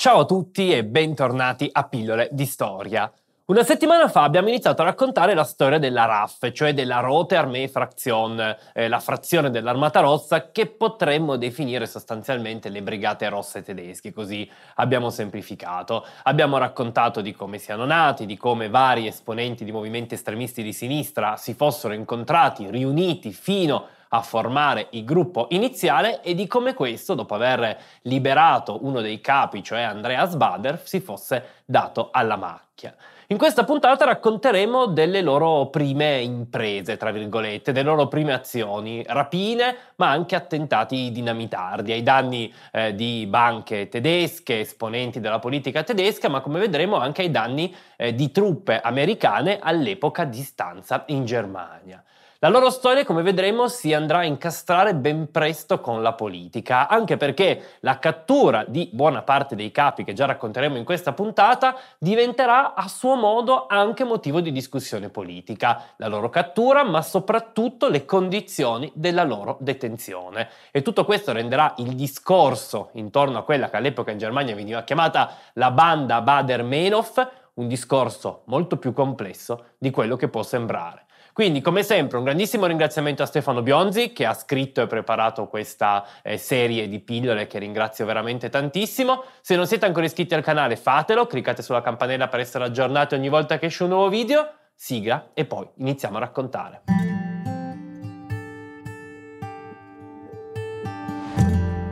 Ciao a tutti e bentornati a Pillole di Storia. Una settimana fa abbiamo iniziato a raccontare la storia della RAF, cioè della Rote Armee Fraktion, la frazione dell'Armata Rossa che potremmo definire sostanzialmente le Brigate Rosse tedesche, così abbiamo semplificato. Abbiamo raccontato di come siano nati, di come vari esponenti di movimenti estremisti di sinistra si fossero incontrati, riuniti fino a formare il gruppo iniziale e di come questo, dopo aver liberato uno dei capi, cioè Andreas Baader, si fosse dato alla macchia. In questa puntata racconteremo delle loro prime imprese, tra virgolette, delle loro prime azioni, rapine, ma anche attentati dinamitardi, ai danni di banche tedesche, esponenti della politica tedesca, ma come vedremo anche ai danni di truppe americane all'epoca di stanza in Germania. La loro storia, come vedremo, si andrà a incastrare ben presto con la politica, anche perché la cattura di buona parte dei capi che già racconteremo in questa puntata diventerà a suo modo anche motivo di discussione politica. La loro cattura, ma soprattutto le condizioni della loro detenzione. E tutto questo renderà il discorso intorno a quella che all'epoca in Germania veniva chiamata la Banda Baader-Meinhof un discorso molto più complesso di quello che può sembrare. Quindi, come sempre, un grandissimo ringraziamento a Stefano Bionzi che ha scritto e preparato questa serie di pillole che ringrazio veramente tantissimo. Se non siete ancora iscritti al canale, fatelo, cliccate sulla campanella per essere aggiornati ogni volta che esce un nuovo video. Sigla e poi iniziamo a raccontare.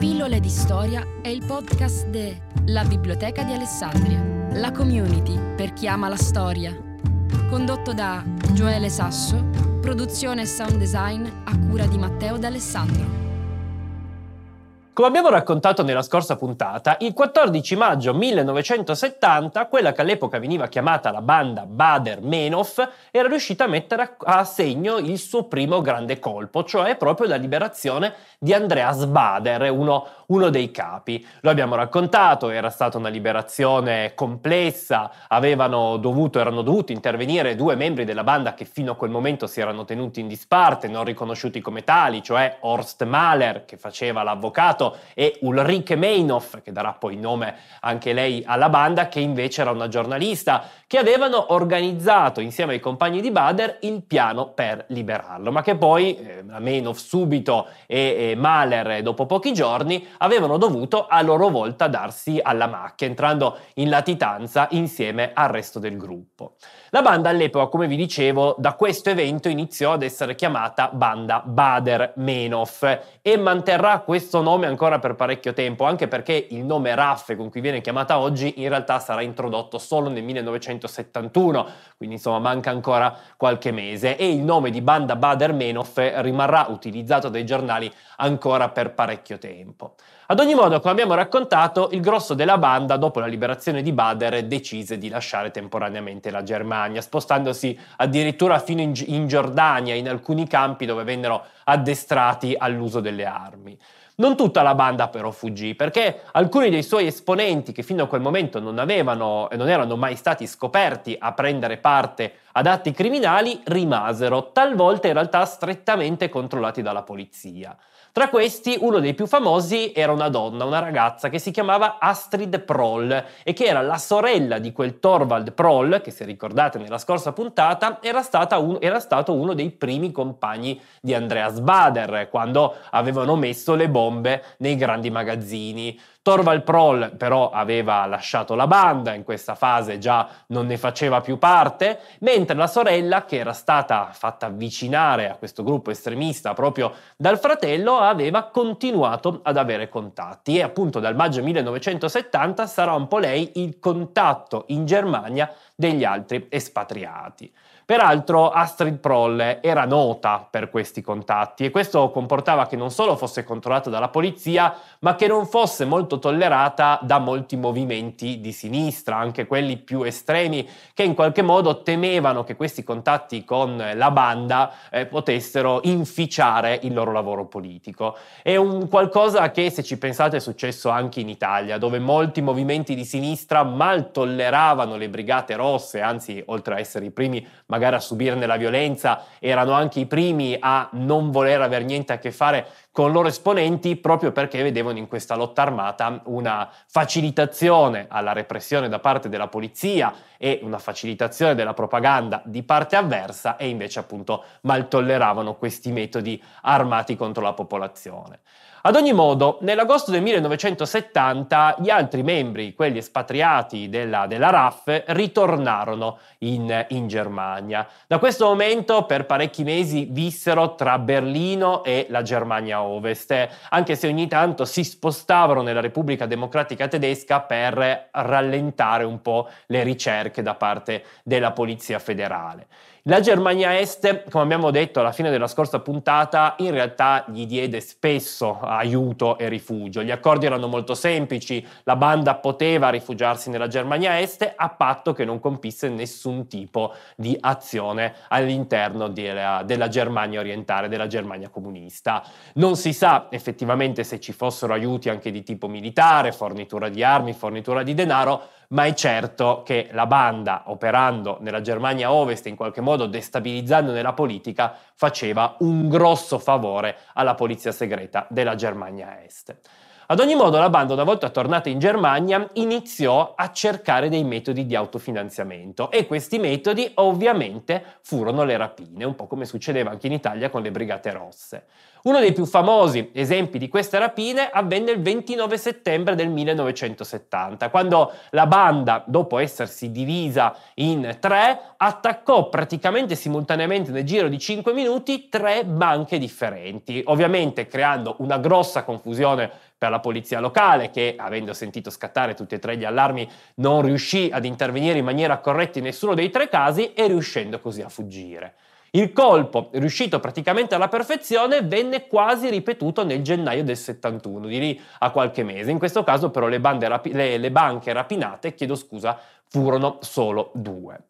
Pillole di Storia è il podcast de La Biblioteca di Alessandria, la community per chi ama la storia. Condotto da Gioele Sasso, produzione e sound design a cura di Matteo D'Alessandro. Come abbiamo raccontato nella scorsa puntata, il 14 maggio 1970 quella che all'epoca veniva chiamata la Banda Baader-Meinhof era riuscita a mettere a segno il suo primo grande colpo, cioè proprio la liberazione di Andreas Baader, uno dei capi. Lo abbiamo raccontato, era stata una liberazione complessa, erano dovuti intervenire due membri della banda che fino a quel momento si erano tenuti in disparte, non riconosciuti come tali, cioè Horst Mahler, che faceva l'avvocato, e Ulrike Meinhof, che darà poi nome anche lei alla banda, che invece era una giornalista, che avevano organizzato insieme ai compagni di Baader il piano per liberarlo, ma che poi Meinhof subito e Mahler dopo pochi giorni avevano dovuto a loro volta darsi alla macchia, entrando in latitanza insieme al resto del gruppo. La banda all'epoca, come vi dicevo, da questo evento iniziò ad essere chiamata Banda Baader-Meinhof e manterrà questo nome ancora per parecchio tempo, anche perché il nome RAF con cui viene chiamata oggi in realtà sarà introdotto solo nel 1971, quindi insomma manca ancora qualche mese, e il nome di Banda Baader-Meinhof rimarrà utilizzato dai giornali ancora per parecchio tempo. Ad ogni modo, come abbiamo raccontato, il grosso della banda, dopo la liberazione di Baader, decise di lasciare temporaneamente la Germania, spostandosi addirittura fino in Giordania, in alcuni campi dove vennero addestrati all'uso delle armi. Non tutta la banda però fuggì, perché alcuni dei suoi esponenti che fino a quel momento non erano mai stati scoperti a prendere parte ad atti criminali rimasero, talvolta in realtà strettamente controllati dalla polizia. Tra questi, uno dei più famosi era una donna, una ragazza che si chiamava Astrid Proll e che era la sorella di quel Thorwald Proll che, se ricordate nella scorsa puntata, era stato uno dei primi compagni di Andreas Baader quando avevano messo le bombe nei grandi magazzini. Thorwald Proll però aveva lasciato la banda, in questa fase già non ne faceva più parte, mentre la sorella, che era stata fatta avvicinare a questo gruppo estremista proprio dal fratello, aveva continuato ad avere contatti e appunto dal maggio 1970 sarà un po' lei il contatto in Germania degli altri espatriati. Peraltro Astrid Proll era nota per questi contatti e questo comportava che non solo fosse controllata dalla polizia, ma che non fosse molto molto tollerata da molti movimenti di sinistra, anche quelli più estremi, che in qualche modo temevano che questi contatti con la banda potessero inficiare il loro lavoro politico. È un qualcosa che, se ci pensate, è successo anche in Italia, dove molti movimenti di sinistra mal tolleravano le Brigate Rosse, anzi, oltre a essere i primi magari a subirne la violenza, erano anche i primi a non voler aver niente a che fare con loro esponenti, proprio perché vedevano in questa lotta armata una facilitazione alla repressione da parte della polizia e una facilitazione della propaganda di parte avversa, e invece appunto mal tolleravano questi metodi armati contro la popolazione. Ad ogni modo, nell'agosto del 1970 gli altri membri, quelli espatriati della RAF, ritornarono in Germania. Da questo momento per parecchi mesi vissero tra Berlino e la Germania Ovest, anche se ogni tanto si spostavano nella Repubblica Democratica Tedesca per rallentare un po' le ricerche da parte della Polizia Federale. La Germania Est, come abbiamo detto alla fine della scorsa puntata, in realtà gli diede spesso aiuto e rifugio. Gli accordi erano molto semplici: la banda poteva rifugiarsi nella Germania Est a patto che non compisse nessun tipo di azione all'interno della Germania orientale, della Germania comunista. Non si sa effettivamente se ci fossero aiuti anche di tipo militare, fornitura di armi, fornitura di denaro, ma è certo che la banda, operando nella Germania Ovest, in qualche modo destabilizzandone la politica, faceva un grosso favore alla polizia segreta della Germania Est. Ad ogni modo, la banda, una volta tornata in Germania, iniziò a cercare dei metodi di autofinanziamento, e questi metodi ovviamente furono le rapine, un po' come succedeva anche in Italia con le Brigate Rosse. Uno dei più famosi esempi di queste rapine avvenne il 29 settembre del 1970, quando la banda, dopo essersi divisa in tre, attaccò praticamente simultaneamente, nel giro di 5 minuti, tre banche differenti, ovviamente creando una grossa confusione per la polizia locale, che, avendo sentito scattare tutti e tre gli allarmi, non riuscì ad intervenire in maniera corretta in nessuno dei tre casi, e riuscendo così a fuggire. Il colpo, riuscito praticamente alla perfezione, venne quasi ripetuto nel gennaio del 71, di lì a qualche mese. In questo caso però le banche rapinate, furono solo due.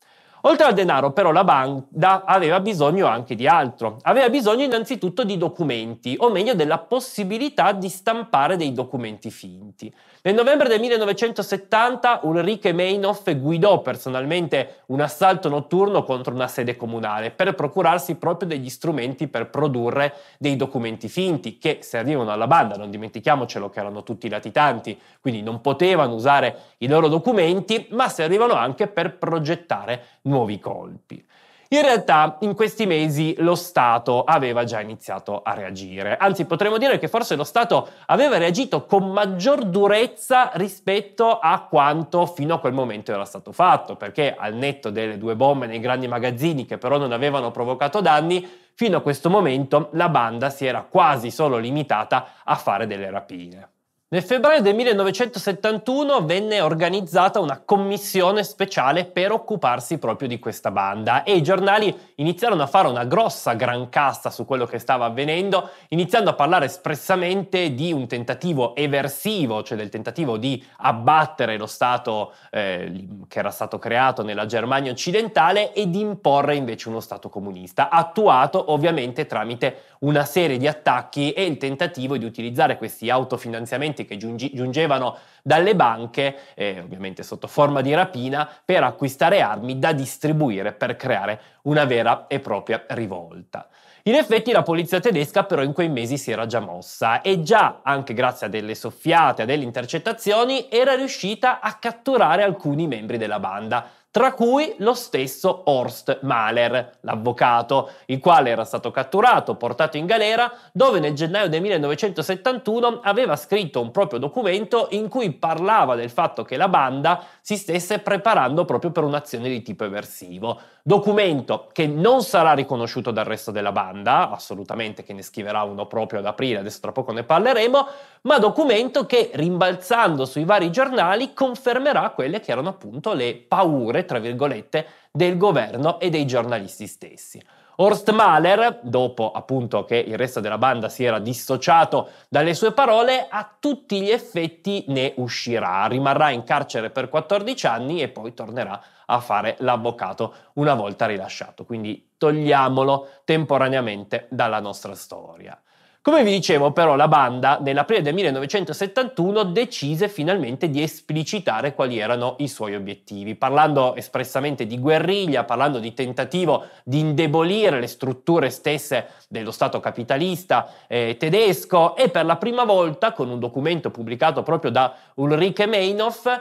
Oltre al denaro, però, la banda aveva bisogno anche di altro. Aveva bisogno innanzitutto di documenti, o meglio della possibilità di stampare dei documenti finti. Nel novembre del 1970 Ulrike Meinhof guidò personalmente un assalto notturno contro una sede comunale per procurarsi proprio degli strumenti per produrre dei documenti finti che servivano alla banda. Non dimentichiamocelo che erano tutti latitanti, quindi non potevano usare i loro documenti, ma servivano anche per progettare nuovi colpi. In realtà in questi mesi lo Stato aveva già iniziato a reagire, anzi potremmo dire che forse lo Stato aveva reagito con maggior durezza rispetto a quanto fino a quel momento era stato fatto, perché al netto delle due bombe nei grandi magazzini, che però non avevano provocato danni, fino a questo momento la banda si era quasi solo limitata a fare delle rapine. Nel febbraio del 1971 venne organizzata una commissione speciale per occuparsi proprio di questa banda, e i giornali iniziarono a fare una grossa gran cassa su quello che stava avvenendo, iniziando a parlare espressamente di un tentativo eversivo, cioè del tentativo di abbattere lo Stato che era stato creato nella Germania occidentale, e di imporre invece uno Stato comunista, attuato ovviamente tramite una serie di attacchi e il tentativo di utilizzare questi autofinanziamenti che giungevano dalle banche, ovviamente sotto forma di rapina, per acquistare armi da distribuire per creare una vera e propria rivolta. In effetti la polizia tedesca però in quei mesi si era già mossa, e già anche grazie a delle soffiate, a delle intercettazioni, era riuscita a catturare alcuni membri della banda, tra cui lo stesso Horst Mahler, l'avvocato, il quale era stato catturato, portato in galera, dove nel gennaio del 1971 aveva scritto un proprio documento in cui parlava del fatto che la banda si stesse preparando proprio per un'azione di tipo eversivo. Documento che non sarà riconosciuto dal resto della banda, assolutamente, che ne scriverà uno proprio ad aprile, adesso tra poco ne parleremo, ma documento che, rimbalzando sui vari giornali, confermerà quelle che erano appunto le paure, tra virgolette, del governo e dei giornalisti stessi. Horst Mahler, dopo appunto che il resto della banda si era dissociato dalle sue parole, a tutti gli effetti ne uscirà, rimarrà in carcere per 14 anni e poi tornerà a fare l'avvocato una volta rilasciato, quindi togliamolo temporaneamente dalla nostra storia. Come vi dicevo però, la banda nell'aprile del 1971 decise finalmente di esplicitare quali erano i suoi obiettivi, parlando espressamente di guerriglia, parlando di tentativo di indebolire le strutture stesse dello Stato capitalista tedesco, e per la prima volta, con un documento pubblicato proprio da Ulrike Meinhof,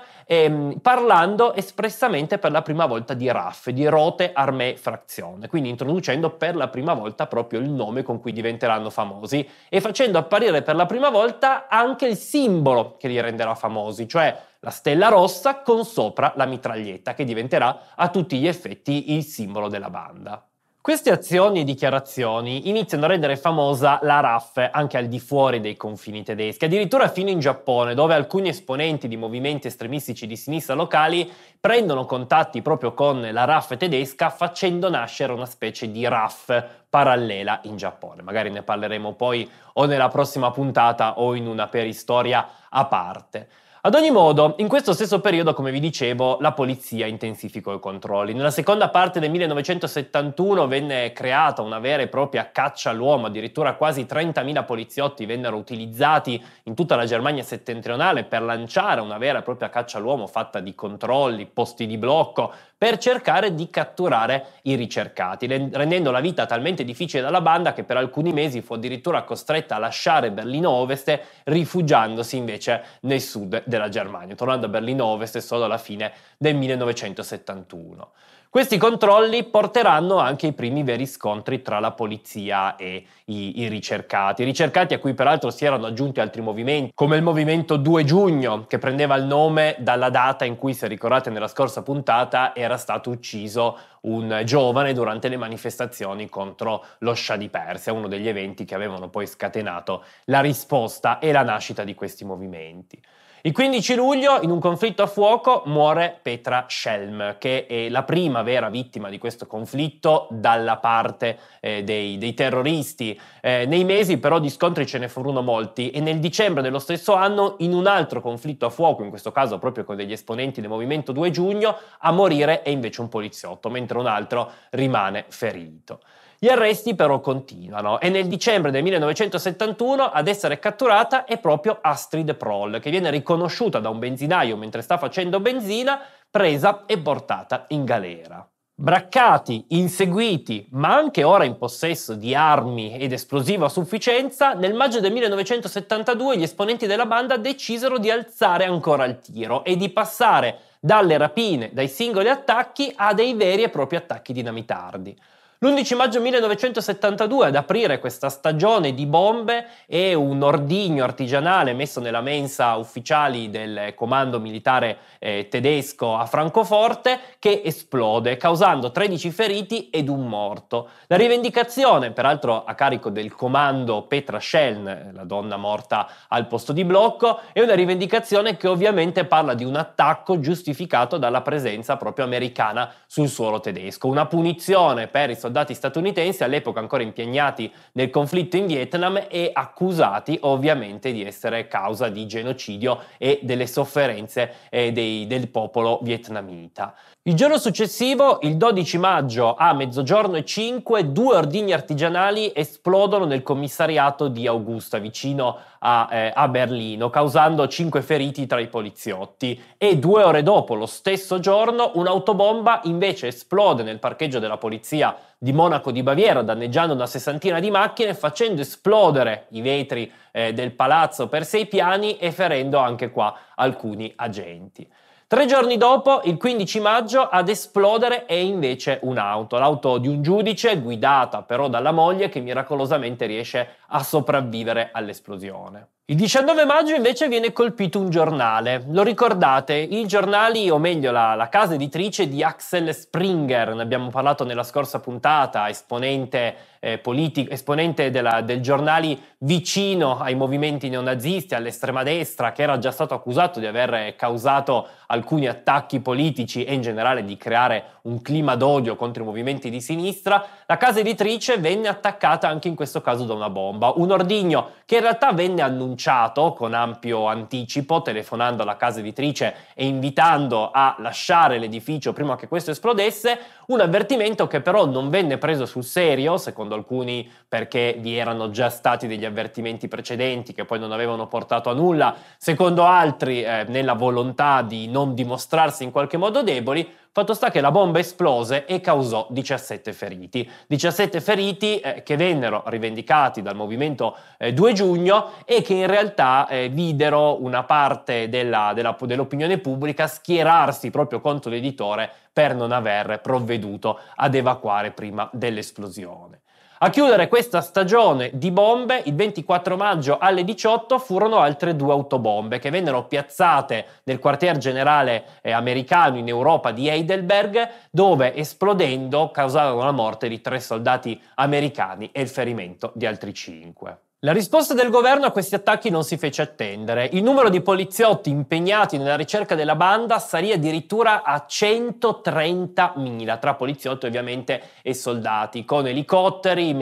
parlando espressamente per la prima volta di RAF, di Rote Armee Fraktion, quindi introducendo per la prima volta proprio il nome con cui diventeranno famosi, e facendo apparire per la prima volta anche il simbolo che li renderà famosi, cioè la stella rossa con sopra la mitraglietta, che diventerà a tutti gli effetti il simbolo della banda. Queste azioni e dichiarazioni iniziano a rendere famosa la RAF anche al di fuori dei confini tedeschi, addirittura fino in Giappone, dove alcuni esponenti di movimenti estremistici di sinistra locali prendono contatti proprio con la RAF tedesca, facendo nascere una specie di RAF parallela in Giappone. Magari ne parleremo poi o nella prossima puntata o in una peristoria a parte. Ad ogni modo, in questo stesso periodo, come vi dicevo, la polizia intensificò i controlli. Nella seconda parte del 1971 venne creata una vera e propria caccia all'uomo, addirittura quasi 30.000 poliziotti vennero utilizzati in tutta la Germania settentrionale per lanciare una vera e propria caccia all'uomo fatta di controlli, posti di blocco, per cercare di catturare i ricercati, rendendo la vita talmente difficile alla banda che per alcuni mesi fu addirittura costretta a lasciare Berlino Ovest, rifugiandosi invece nel sud della Germania, tornando a Berlino Ovest solo alla fine del 1971. Questi controlli porteranno anche i primi veri scontri tra la polizia e i ricercati. I ricercati a cui peraltro si erano aggiunti altri movimenti, come il Movimento 2 Giugno, che prendeva il nome dalla data in cui, se ricordate nella scorsa puntata, era stato ucciso un giovane durante le manifestazioni contro lo Shah di Persia, uno degli eventi che avevano poi scatenato la risposta e la nascita di questi movimenti. Il 15 luglio, in un conflitto a fuoco, muore Petra Schelm, che è la prima vera vittima di questo conflitto dalla parte dei terroristi. Nei mesi però di scontri ce ne furono molti, e nel dicembre dello stesso anno, in un altro conflitto a fuoco, in questo caso proprio con degli esponenti del Movimento 2 Giugno, a morire è invece un poliziotto, mentre un altro rimane ferito. Gli arresti però continuano, e nel dicembre del 1971 ad essere catturata è proprio Astrid Proll, che viene riconosciuta da un benzinaio mentre sta facendo benzina, presa e portata in galera. Braccati, inseguiti, ma anche ora in possesso di armi ed esplosivo a sufficienza, nel maggio del 1972 gli esponenti della banda decisero di alzare ancora il tiro e di passare dalle rapine, dai singoli attacchi, a dei veri e propri attacchi dinamitardi. L'11 maggio 1972 ad aprire questa stagione di bombe è un ordigno artigianale messo nella mensa ufficiali del comando militare tedesco a Francoforte, che esplode, causando 13 feriti ed un morto. La rivendicazione, peraltro a carico del comando Petra Schelm, la donna morta al posto di blocco, è una rivendicazione che ovviamente parla di un attacco giustificato dalla presenza proprio americana sul suolo tedesco, una punizione per i soldati statunitensi all'epoca ancora impegnati nel conflitto in Vietnam e accusati ovviamente di essere causa di genocidio e delle sofferenze del popolo vietnamita. Il giorno successivo, il 12 maggio a mezzogiorno e 5, 2 ordigni artigianali esplodono nel commissariato di Augusta vicino a Berlino, causando 5 feriti tra i poliziotti, e 2 ore dopo, lo stesso giorno, un'autobomba invece esplode nel parcheggio della polizia di Monaco di Baviera, danneggiando una 60ina di macchine, facendo esplodere i vetri del palazzo per 6 piani e ferendo anche qua alcuni agenti. 3 giorni dopo, il 15 maggio, ad esplodere è invece un'auto, l'auto di un giudice, guidata però dalla moglie, che miracolosamente riesce a sopravvivere all'esplosione. Il 19 maggio invece viene colpito un giornale, lo ricordate? I giornali, o meglio la casa editrice di Axel Springer, ne abbiamo parlato nella scorsa puntata, esponente del giornale vicino ai movimenti neonazisti, all'estrema destra, che era già stato accusato di aver causato alcuni attacchi politici e in generale di creare un clima d'odio contro i movimenti di sinistra, la casa editrice venne attaccata anche in questo caso da una bomba. Un ordigno che in realtà venne annunciato con ampio anticipo, telefonando alla casa editrice e invitando a lasciare l'edificio prima che questo esplodesse, un avvertimento che però non venne preso sul serio, secondo alcuni perché vi erano già stati degli avvertimenti precedenti che poi non avevano portato a nulla, secondo altri nella volontà di non dimostrarsi in qualche modo deboli. Fatto sta che la bomba esplose e causò 17 feriti. 17 feriti che vennero rivendicati dal Movimento 2 Giugno e che in realtà videro una parte dell'opinione pubblica schierarsi proprio contro l'editore per non aver provveduto ad evacuare prima dell'esplosione. A chiudere questa stagione di bombe, il 24 maggio alle 18 furono altre due autobombe che vennero piazzate nel quartier generale americano in Europa di Heidelberg, dove esplodendo causarono la morte di 3 soldati americani e il ferimento di altri 5. La risposta del governo a questi attacchi non si fece attendere. Il numero di poliziotti impegnati nella ricerca della banda salì addirittura a 130.000, tra poliziotti ovviamente e soldati, con elicotteri, i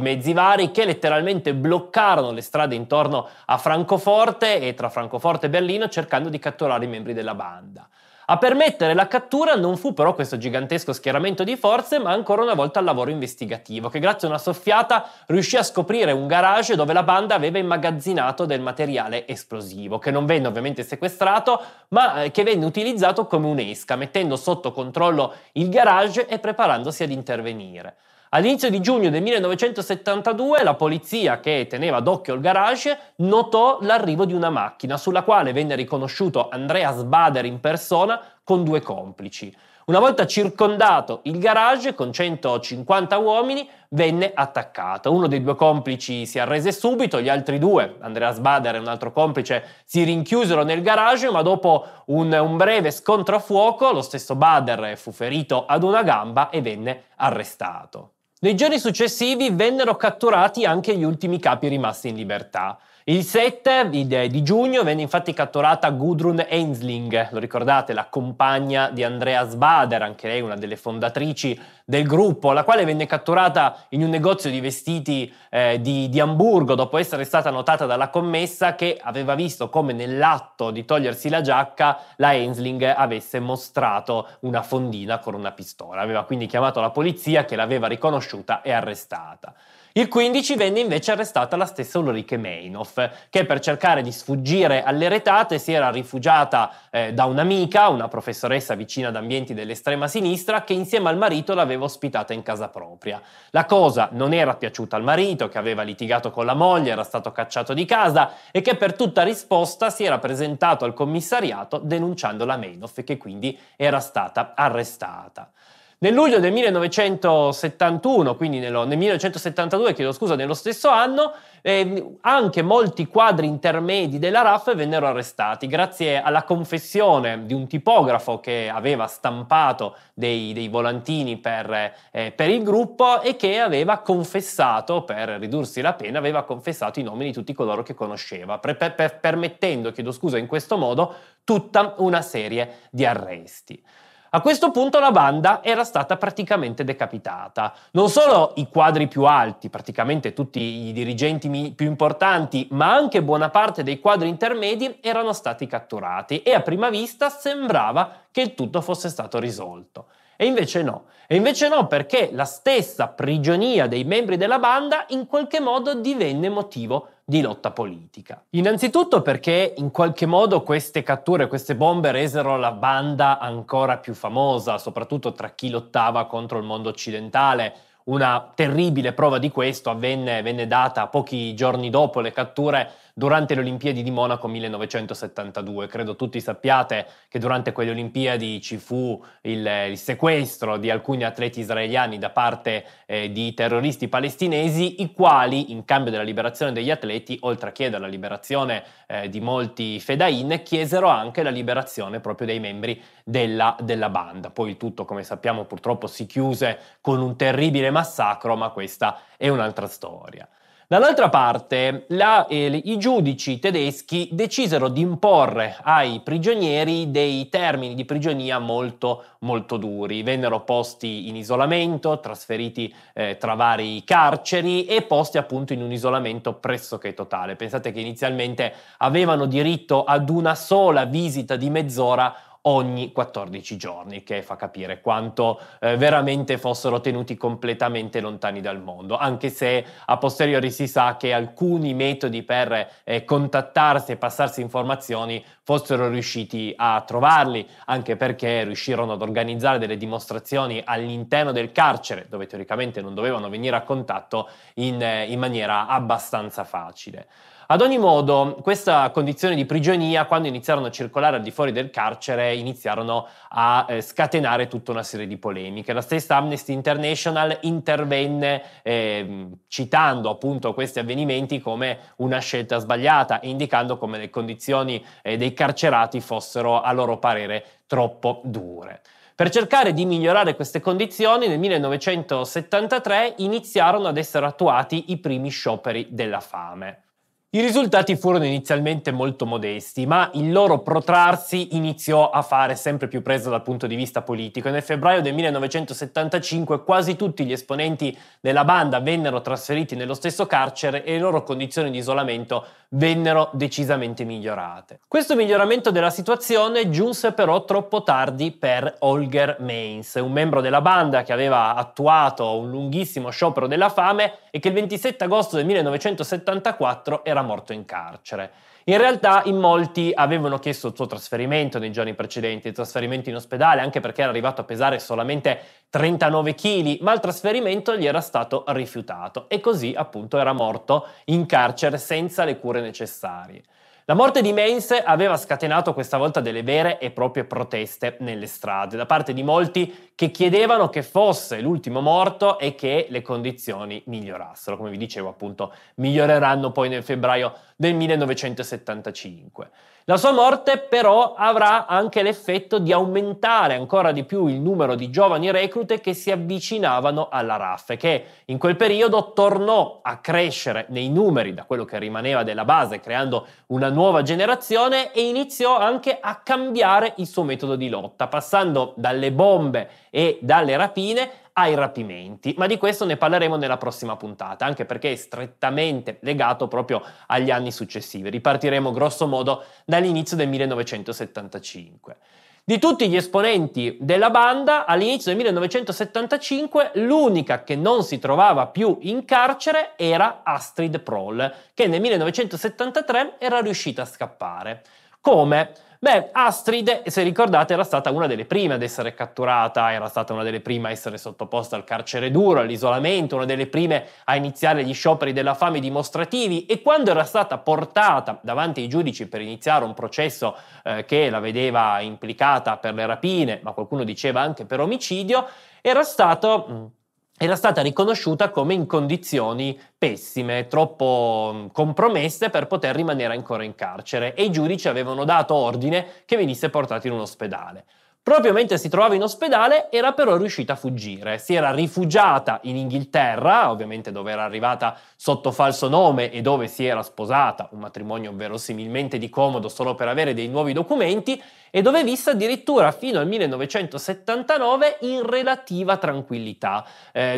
mezzi vari che letteralmente bloccarono le strade intorno a Francoforte e tra Francoforte e Berlino cercando di catturare i membri della banda. A permettere la cattura non fu però questo gigantesco schieramento di forze, ma ancora una volta il lavoro investigativo, che grazie a una soffiata riuscì a scoprire un garage dove la banda aveva immagazzinato del materiale esplosivo, che non venne ovviamente sequestrato, ma che venne utilizzato come un'esca, mettendo sotto controllo il garage e preparandosi ad intervenire. All'inizio di giugno del 1972 la polizia che teneva d'occhio il garage notò l'arrivo di una macchina sulla quale venne riconosciuto Andreas Baader in persona con 2 complici. Una volta circondato il garage con 150 uomini venne attaccato. Uno dei 2 complici si arrese subito, gli altri 2, Andreas Baader e un altro complice, si rinchiusero nel garage, ma dopo un breve scontro a fuoco lo stesso Baader fu ferito ad una gamba e venne arrestato. Nei giorni successivi vennero catturati anche gli ultimi capi rimasti in libertà. Il 7 di giugno venne infatti catturata Gudrun Hensling, lo ricordate, la compagna di Andreas Baader, anche lei una delle fondatrici del gruppo, la quale venne catturata in un negozio di vestiti di Amburgo dopo essere stata notata dalla commessa che aveva visto come nell'atto di togliersi la giacca la Hensling avesse mostrato una fondina con una pistola. Aveva quindi chiamato la polizia che l'aveva riconosciuta e arrestata. Il 15 venne invece arrestata la stessa Ulrike Meinhof, che per cercare di sfuggire alle retate si era rifugiata da un'amica, una professoressa vicina ad ambienti dell'estrema sinistra, che insieme al marito l'aveva ospitata in casa propria. La cosa non era piaciuta al marito, che aveva litigato con la moglie, era stato cacciato di casa e che per tutta risposta si era presentato al commissariato denunciando la Meinhof, che quindi era stata arrestata. Nel luglio del 1971, quindi nel 1972, chiedo scusa, nello stesso anno, anche molti quadri intermedi della RAF vennero arrestati grazie alla confessione di un tipografo che aveva stampato dei volantini per il gruppo e che aveva confessato, per ridursi la pena, aveva confessato i nomi di tutti coloro che conosceva, permettendo, chiedo scusa, in questo modo tutta una serie di arresti. A questo punto la banda era stata praticamente decapitata. Non solo i quadri più alti, praticamente tutti i dirigenti più importanti, ma anche buona parte dei quadri intermedi erano stati catturati e a prima vista sembrava che il tutto fosse stato risolto. E invece no, perché la stessa prigionia dei membri della banda in qualche modo divenne motivo di lotta politica. Innanzitutto perché in qualche modo queste catture, queste bombe resero la banda ancora più famosa, soprattutto tra chi lottava contro il mondo occidentale. Una terribile prova di questo venne data pochi giorni dopo le catture durante le Olimpiadi di Monaco 1972. Credo tutti sappiate che durante quelle Olimpiadi ci fu il sequestro di alcuni atleti israeliani da parte di terroristi palestinesi, i quali, in cambio della liberazione degli atleti, oltre a chiedere la liberazione di molti fedain, chiesero anche la liberazione proprio dei membri della banda. Poi il tutto, come sappiamo, purtroppo si chiuse con un terribile massacro, ma questa è un'altra storia. Dall'altra parte, i giudici tedeschi decisero di imporre ai prigionieri dei termini di prigionia molto, molto duri. Vennero posti in isolamento, trasferiti tra vari carceri e posti appunto in un isolamento pressoché totale. Pensate che inizialmente avevano diritto ad una sola visita di mezz'ora ogni 14 giorni, che fa capire quanto veramente fossero tenuti completamente lontani dal mondo, anche se a posteriori si sa che alcuni metodi per contattarsi e passarsi informazioni fossero riusciti a trovarli, anche perché riuscirono ad organizzare delle dimostrazioni all'interno del carcere, dove teoricamente non dovevano venire a contatto, in maniera abbastanza facile. Ad ogni modo, questa condizione di prigionia, quando iniziarono a circolare al di fuori del carcere, iniziarono a scatenare tutta una serie di polemiche. La stessa Amnesty International intervenne citando appunto questi avvenimenti come una scelta sbagliata e indicando come le condizioni dei carcerati fossero, a loro parere, troppo dure. Per cercare di migliorare queste condizioni, nel 1973 iniziarono ad essere attuati i primi scioperi della fame. I risultati furono inizialmente molto modesti, ma il loro protrarsi iniziò a fare sempre più presa dal punto di vista politico e nel febbraio del 1975 quasi tutti gli esponenti della banda vennero trasferiti nello stesso carcere e le loro condizioni di isolamento vennero decisamente migliorate. Questo miglioramento della situazione giunse però troppo tardi per Holger Meins, un membro della banda che aveva attuato un lunghissimo sciopero della fame e che il 27 agosto del 1974 era morto in carcere. In realtà in molti avevano chiesto il suo trasferimento nei giorni precedenti, il trasferimento in ospedale, anche perché era arrivato a pesare solamente 39 kg, ma il trasferimento gli era stato rifiutato e così appunto era morto in carcere senza le cure necessarie. La morte di Meins aveva scatenato questa volta delle vere e proprie proteste nelle strade, da parte di molti che chiedevano che fosse l'ultimo morto e che le condizioni migliorassero. Come vi dicevo, appunto, miglioreranno poi nel febbraio del 1975. La sua morte però avrà anche l'effetto di aumentare ancora di più il numero di giovani reclute che si avvicinavano alla RAF, che in quel periodo tornò a crescere nei numeri da quello che rimaneva della base, creando una nuova generazione, e iniziò anche a cambiare il suo metodo di lotta, passando dalle bombe e dalle rapine ai rapimenti, ma di questo ne parleremo nella prossima puntata, anche perché è strettamente legato proprio agli anni successivi. Ripartiremo grosso modo dall'inizio del 1975. Di tutti gli esponenti della banda, all'inizio del 1975 l'unica che non si trovava più in carcere era Astrid Proll, che nel 1973 era riuscita a scappare. Come? Beh, Astrid, se ricordate, era stata una delle prime ad essere catturata, era stata una delle prime a essere sottoposta al carcere duro, all'isolamento, una delle prime a iniziare gli scioperi della fame dimostrativi, e quando era stata portata davanti ai giudici per iniziare un processo che la vedeva implicata per le rapine, ma qualcuno diceva anche per omicidio, era stata riconosciuta come in condizioni pessime, troppo compromesse per poter rimanere ancora in carcere, e i giudici avevano dato ordine che venisse portata in un ospedale. Proprio mentre si trovava in ospedale era però riuscita a fuggire, si era rifugiata in Inghilterra, ovviamente dove era arrivata sotto falso nome e dove si era sposata, un matrimonio verosimilmente di comodo solo per avere dei nuovi documenti, e dove visse addirittura fino al 1979 in relativa tranquillità,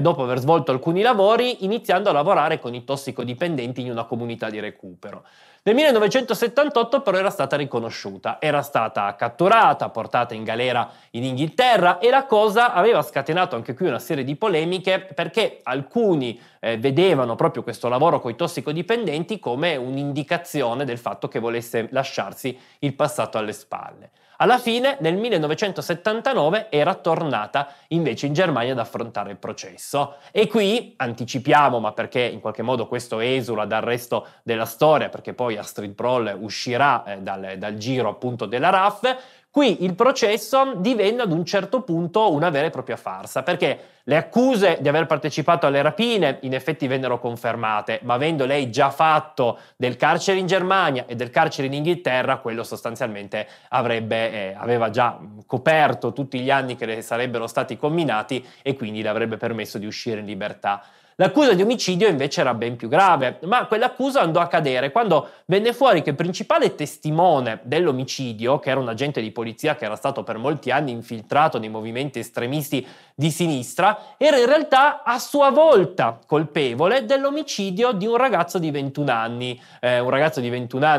dopo aver svolto alcuni lavori, iniziando a lavorare con i tossicodipendenti in una comunità di recupero. Nel 1978 però era stata riconosciuta, era stata catturata, portata in galera in Inghilterra, e la cosa aveva scatenato anche qui una serie di polemiche, perché alcuni vedevano proprio questo lavoro con i tossicodipendenti come un'indicazione del fatto che volesse lasciarsi il passato alle spalle. Alla fine, nel 1979, era tornata invece in Germania ad affrontare il processo. E qui anticipiamo, ma perché in qualche modo questo esula dal resto della storia, perché poi Astrid Proll uscirà dal giro appunto della RAF, qui il processo divenne ad un certo punto una vera e propria farsa, perché le accuse di aver partecipato alle rapine in effetti vennero confermate, ma avendo lei già fatto del carcere in Germania e del carcere in Inghilterra, quello sostanzialmente aveva già coperto tutti gli anni che le sarebbero stati comminati e quindi le avrebbe permesso di uscire in libertà. L'accusa di omicidio invece era ben più grave, ma quell'accusa andò a cadere quando venne fuori che il principale testimone dell'omicidio, che era un agente di polizia che era stato per molti anni infiltrato nei movimenti estremisti di sinistra, era in realtà a sua volta colpevole dell'omicidio di un ragazzo di 21 anni,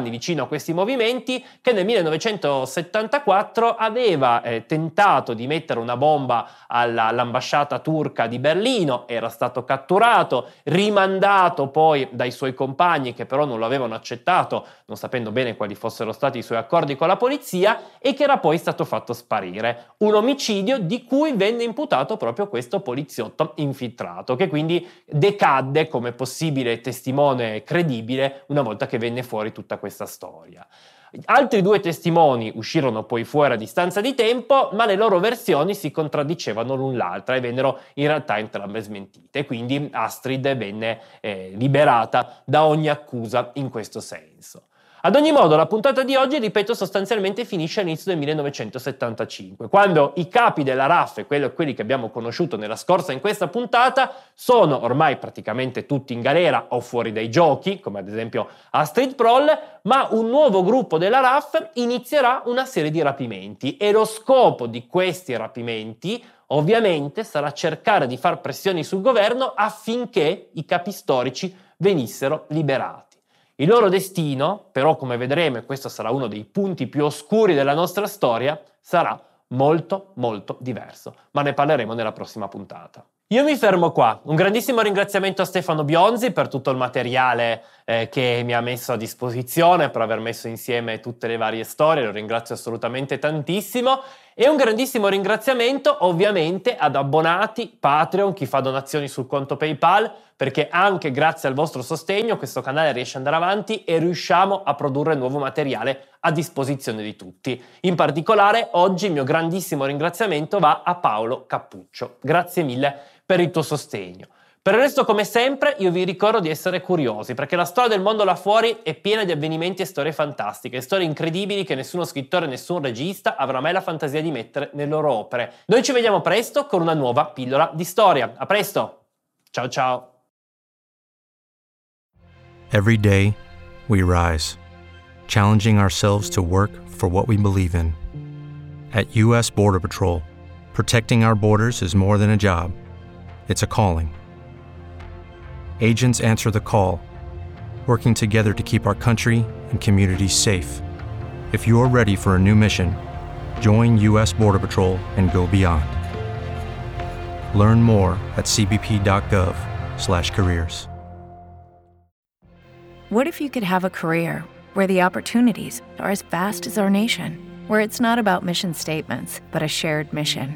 vicino a questi movimenti, che nel 1974 aveva tentato di mettere una bomba all'ambasciata turca di Berlino, era stato catturato, rimandato poi dai suoi compagni, che però non lo avevano accettato, non sapendo bene quali fossero stati i suoi accordi con la polizia, e che era poi stato fatto sparire. Un omicidio di cui venne imputato proprio questo poliziotto infiltrato, che quindi decadde come possibile testimone credibile una volta che venne fuori tutta questa storia. Altri due testimoni uscirono poi fuori a distanza di tempo, ma le loro versioni si contraddicevano l'un l'altra e vennero in realtà entrambe smentite. Quindi Astrid venne liberata da ogni accusa in questo senso. Ad ogni modo, la puntata di oggi, ripeto, sostanzialmente finisce all'inizio del 1975, quando i capi della RAF, quelli che abbiamo conosciuto nella scorsa e in questa puntata, sono ormai praticamente tutti in galera o fuori dai giochi, come ad esempio Astrid Proll, ma un nuovo gruppo della RAF inizierà una serie di rapimenti, e lo scopo di questi rapimenti ovviamente sarà cercare di far pressioni sul governo affinché i capi storici venissero liberati. Il loro destino, però, come vedremo, e questo sarà uno dei punti più oscuri della nostra storia, sarà molto, molto diverso. Ma ne parleremo nella prossima puntata. Io mi fermo qua. Un grandissimo ringraziamento a Stefano Bionzi per tutto il materiale che mi ha messo a disposizione, per aver messo insieme tutte le varie storie, lo ringrazio assolutamente tantissimo. E un grandissimo ringraziamento ovviamente ad abbonati, Patreon, chi fa donazioni sul conto PayPal, perché anche grazie al vostro sostegno questo canale riesce ad andare avanti e riusciamo a produrre nuovo materiale a disposizione di tutti. In particolare oggi il mio grandissimo ringraziamento va a Paolo Cappuccio. Grazie mille per il tuo sostegno. Per il resto, come sempre, io vi ricordo di essere curiosi, perché la storia del mondo là fuori è piena di avvenimenti e storie fantastiche, storie incredibili che nessuno scrittore, nessun regista avrà mai la fantasia di mettere nelle loro opere. Noi ci vediamo presto con una nuova pillola di storia. A presto! Ciao ciao! Every day we rise, challenging ourselves to work for what we believe in. At US Border Patrol, protecting our borders is more than a job, it's a calling. Agents answer the call, working together to keep our country and communities safe. If you are ready for a new mission, join U.S. Border Patrol and go beyond. Learn more at cbp.gov/careers. What if you could have a career where the opportunities are as vast as our nation, where it's not about mission statements, but a shared mission?